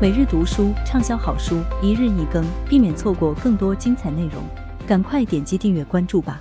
每日读书，畅销好书，一日一更，避免错过更多精彩内容。赶快点击订阅关注吧。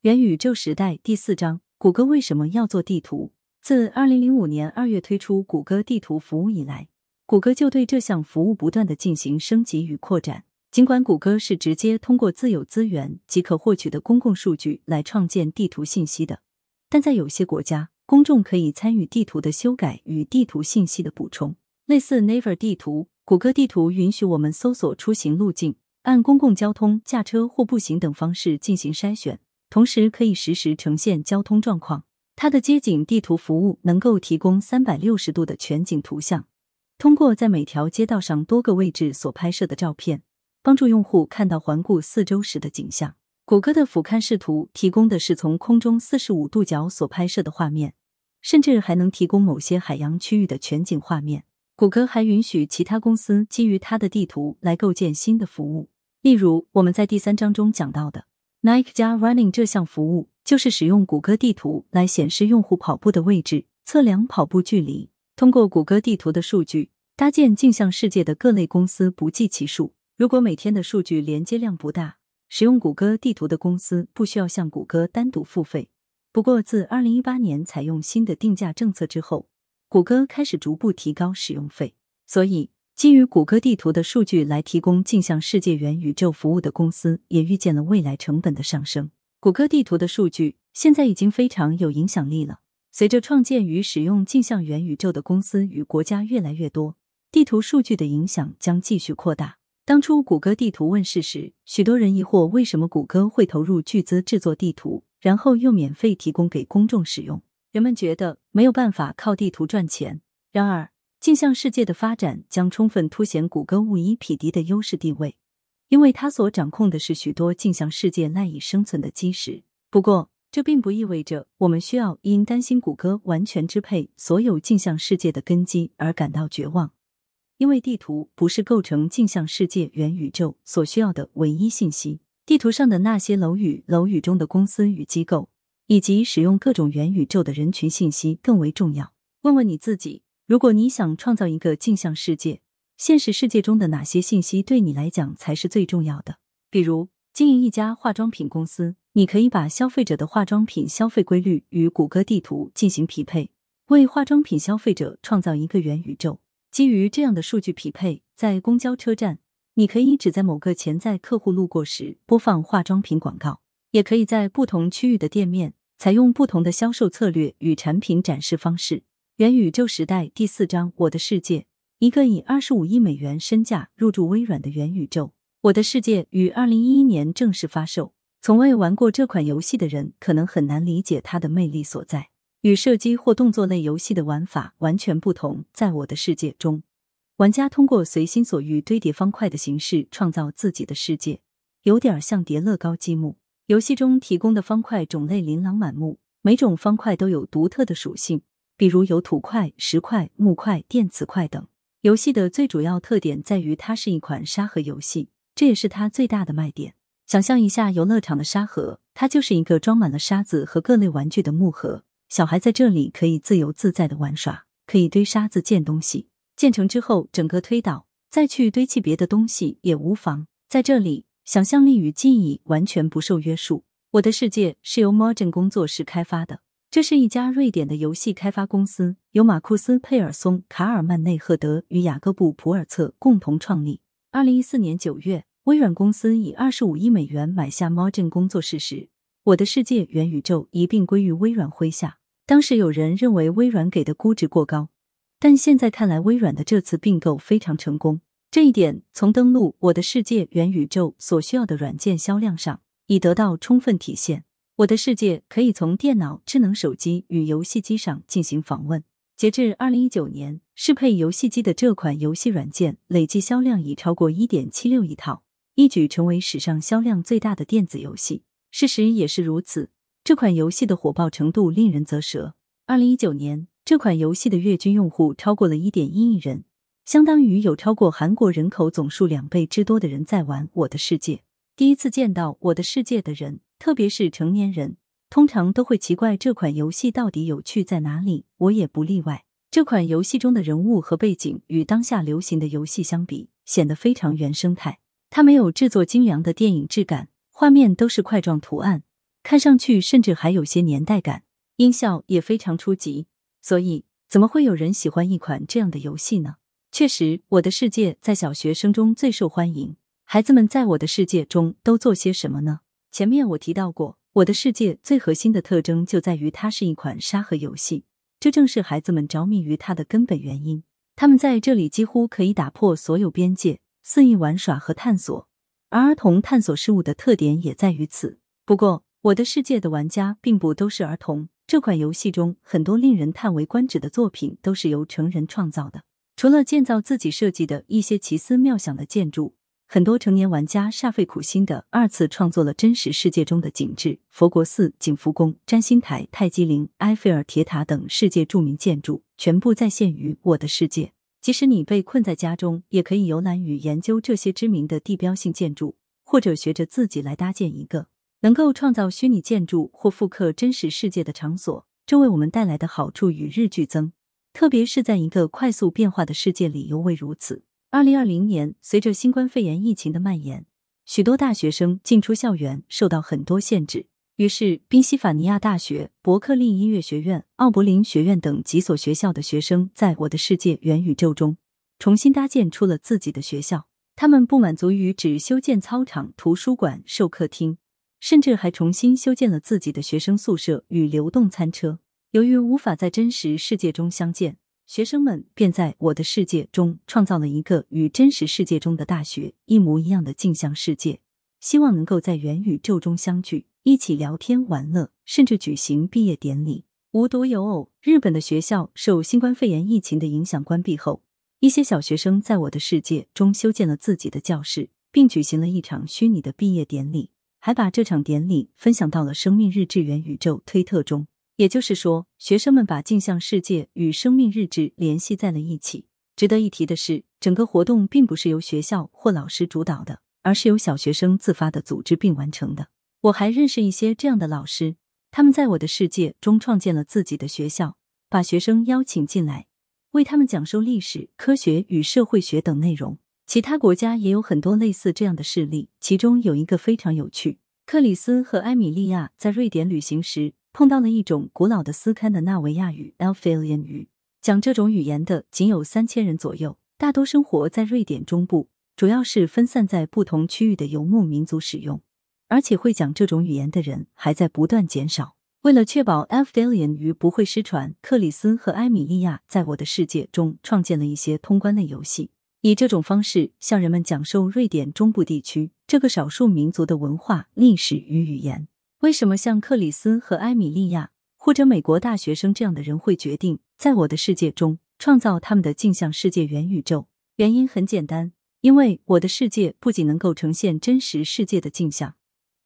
元宇宙时代第4章：谷歌为什么要做地图？自2005年2月推出谷歌地图服务以来，谷歌就对这项服务不断地进行升级与扩展。尽管谷歌是直接通过自有资源及可获取的公共数据来创建地图信息的，但在有些国家，公众可以参与地图的修改与地图信息的补充。类似 Naver 地图，谷歌地图允许我们搜索出行路径，按公共交通、驾车或步行等方式进行筛选，同时可以实时呈现交通状况。它的街景地图服务能够提供360度的全景图像，通过在每条街道上多个位置所拍摄的照片，帮助用户看到环顾四周时的景象。谷歌的俯瞰视图提供的是从空中45度角所拍摄的画面，甚至还能提供某些海洋区域的全景画面。谷歌还允许其他公司基于它的地图来构建新的服务，例如我们在第3章中讲到的 Nike+Running 这项服务，就是使用谷歌地图来显示用户跑步的位置，测量跑步距离。通过谷歌地图的数据，搭建镜像世界的各类公司不计其数。如果每天的数据连接量不大，使用谷歌地图的公司不需要向谷歌单独付费。不过自2018年采用新的定价政策之后，谷歌开始逐步提高使用费。所以，基于谷歌地图的数据来提供镜像世界元宇宙服务的公司也预见了未来成本的上升。谷歌地图的数据现在已经非常有影响力了。随着创建与使用镜像元宇宙的公司与国家越来越多，地图数据的影响将继续扩大。当初谷歌地图问世时，许多人疑惑为什么谷歌会投入巨资制作地图，然后又免费提供给公众使用。人们觉得没有办法靠地图赚钱。然而，镜像世界的发展将充分凸显谷歌无以匹敌的优势地位，因为它所掌控的是许多镜像世界赖以生存的基石。不过，这并不意味着我们需要因担心谷歌完全支配所有镜像世界的根基而感到绝望，因为地图不是构成镜像世界元宇宙所需要的唯一信息。地图上的那些楼宇、楼宇中的公司与机构，以及使用各种元宇宙的人群信息更为重要。问问你自己，如果你想创造一个镜像世界，现实世界中的哪些信息对你来讲才是最重要的？比如，经营一家化妆品公司，你可以把消费者的化妆品消费规律与谷歌地图进行匹配，为化妆品消费者创造一个元宇宙。基于这样的数据匹配，在公交车站，你可以只在某个潜在客户路过时播放化妆品广告，也可以在不同区域的店面采用不同的销售策略与产品展示方式。元宇宙时代第4章：我的世界。一个以25亿美元身价入驻微软的元宇宙《我的世界》于2011年正式发售。从未玩过这款游戏的人可能很难理解它的魅力所在。与射击或动作类游戏的玩法完全不同，在我的世界中，玩家通过随心所欲堆叠方块的形式创造自己的世界，有点像叠乐高积木。游戏中提供的方块种类琳琅满目，每种方块都有独特的属性，比如有土块、石块、木块、电磁块等。游戏的最主要特点在于它是一款沙盒游戏，这也是它最大的卖点。想象一下游乐场的沙盒，它就是一个装满了沙子和各类玩具的木盒，小孩在这里可以自由自在的玩耍，可以堆沙子建东西，建成之后整个推倒，再去堆砌别的东西也无妨。在这里，想象力与记忆完全不受约束。我的世界是由 Mojang 工作室开发的，这是一家瑞典的游戏开发公司，由马库斯·佩尔松、卡尔曼内赫德与雅各布·普尔策共同创立。2014年9月，微软公司以25亿美元买下 Mojang 工作室时，我的世界元宇宙一并归于微软麾下。当时有人认为微软给的估值过高，但现在看来，微软的这次并购非常成功。这一点从登陆我的世界元宇宙所需要的软件销量上已得到充分体现。我的世界可以从电脑、智能手机与游戏机上进行访问。截至2019年，适配游戏机的这款游戏软件累计销量已超过 1.76 亿套，一举成为史上销量最大的电子游戏。事实也是如此，这款游戏的火爆程度令人啧舌。2019年，这款游戏的月均用户超过了 1.1 亿人，相当于有超过韩国人口总数2倍之多的人在玩《我的世界》。第一次见到《我的世界》的人，特别是成年人，通常都会奇怪这款游戏到底有趣在哪里，我也不例外。这款游戏中的人物和背景与当下流行的游戏相比，显得非常原生态。它没有制作精良的电影质感，画面都是块状图案，看上去甚至还有些年代感。音效也非常初级，所以怎么会有人喜欢一款这样的游戏呢？确实，我的世界在小学生中最受欢迎。孩子们在我的世界中都做些什么呢？前面我提到过，我的世界最核心的特征就在于它是一款沙盒游戏，这正是孩子们着迷于它的根本原因。他们在这里几乎可以打破所有边界，肆意玩耍和探索，而儿童探索事物的特点也在于此。不过，我的世界的玩家并不都是儿童。这款游戏中很多令人叹为观止的作品都是由成人创造的，除了建造自己设计的一些奇思妙想的建筑，很多成年玩家煞费苦心的二次创作了真实世界中的景致，佛国寺、景福宫、占星台、泰姬陵、埃菲尔铁塔等世界著名建筑，全部再现于我的世界。即使你被困在家中，也可以游览与研究这些知名的地标性建筑，或者学着自己来搭建一个。能够创造虚拟建筑或复刻真实世界的场所，这为我们带来的好处与日俱增，特别是在一个快速变化的世界里尤为如此。2020年，随着新冠肺炎疫情的蔓延，许多大学生进出校园受到很多限制，于是宾夕法尼亚大学、伯克利音乐学院、奥柏林学院等几所学校的学生在我的世界元宇宙中重新搭建出了自己的学校。他们不满足于只修建操场、图书馆、授课厅，甚至还重新修建了自己的学生宿舍与流动餐车。由于无法在真实世界中相见，学生们便在我的世界中创造了一个与真实世界中的大学一模一样的镜像世界，希望能够在元宇宙中相聚，一起聊天玩乐，甚至举行毕业典礼。无独有偶，日本的学校受新冠肺炎疫情的影响关闭后，一些小学生在我的世界中修建了自己的教室，并举行了一场虚拟的毕业典礼，还把这场典礼分享到了生命日志元宇宙推特中。也就是说，学生们把镜像世界与生命日志联系在了一起。值得一提的是，整个活动并不是由学校或老师主导的，而是由小学生自发的组织并完成的。我还认识一些这样的老师，他们在我的世界中创建了自己的学校，把学生邀请进来，为他们讲授历史、科学与社会学等内容。其他国家也有很多类似这样的事例，其中有一个非常有趣。克里斯和埃米利亚在瑞典旅行时，碰到了一种古老的斯堪的纳维亚语 Alfalian 语，讲这种语言的仅有3000人左右，大多生活在瑞典中部，主要是分散在不同区域的游牧民族使用，而且会讲这种语言的人还在不断减少。为了确保 Alfalian 语不会失传，克里斯和埃米利亚在我的世界中创建了一些通关类游戏，以这种方式向人们讲授瑞典中部地区这个少数民族的文化、历史与语言。为什么像克里斯和埃米利亚或者美国大学生这样的人会决定在我的世界中创造他们的镜像世界元宇宙？原因很简单，因为我的世界不仅能够呈现真实世界的镜像，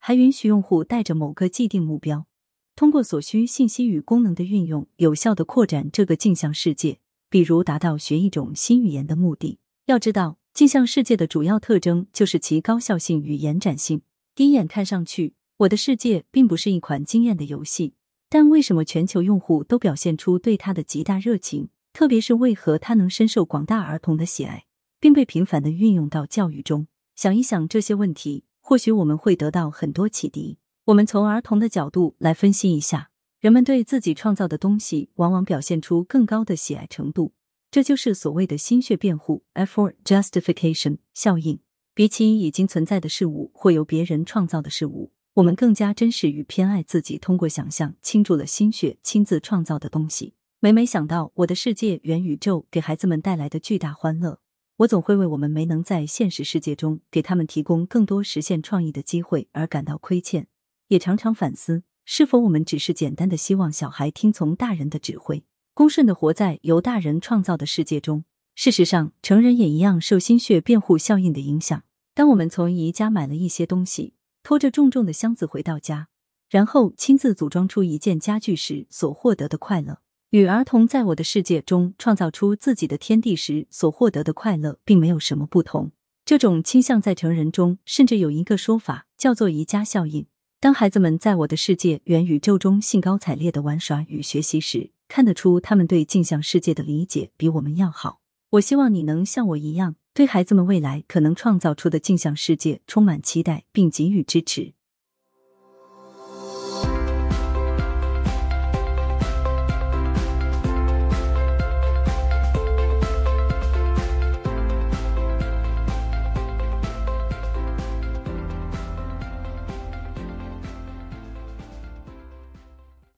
还允许用户带着某个既定目标，通过所需信息与功能的运用，有效地扩展这个镜像世界，比如达到学一种新语言的目的。要知道，镜像世界的主要特征就是其高效性与延展性。第一眼看上去，我的世界并不是一款惊艳的游戏，但为什么全球用户都表现出对它的极大热情？特别是为何它能深受广大儿童的喜爱，并被频繁地运用到教育中？想一想这些问题，或许我们会得到很多启迪。我们从儿童的角度来分析一下，人们对自己创造的东西往往表现出更高的喜爱程度。这就是所谓的心血辩护 Effort Justification 效应。比起已经存在的事物或由别人创造的事物，我们更加珍视与偏爱自己通过想象倾注了心血亲自创造的东西。每想到我的世界元宇宙给孩子们带来的巨大欢乐，我总会为我们没能在现实世界中给他们提供更多实现创意的机会而感到亏欠，也常常反思，是否我们只是简单的希望小孩听从大人的指挥，恭顺地活在由大人创造的世界中。事实上，成人也一样受心血辩护效应的影响。当我们从宜家买了一些东西，拖着重重的箱子回到家，然后亲自组装出一件家具时所获得的快乐，与儿童在我的世界中创造出自己的天地时所获得的快乐并没有什么不同。这种倾向在成人中甚至有一个说法，叫做宜家效应。当孩子们在我的世界元宇宙中兴高采烈地玩耍与学习时，看得出他们对镜像世界的理解比我们要好。我希望你能像我一样，对孩子们未来可能创造出的镜像世界充满期待并给予支持。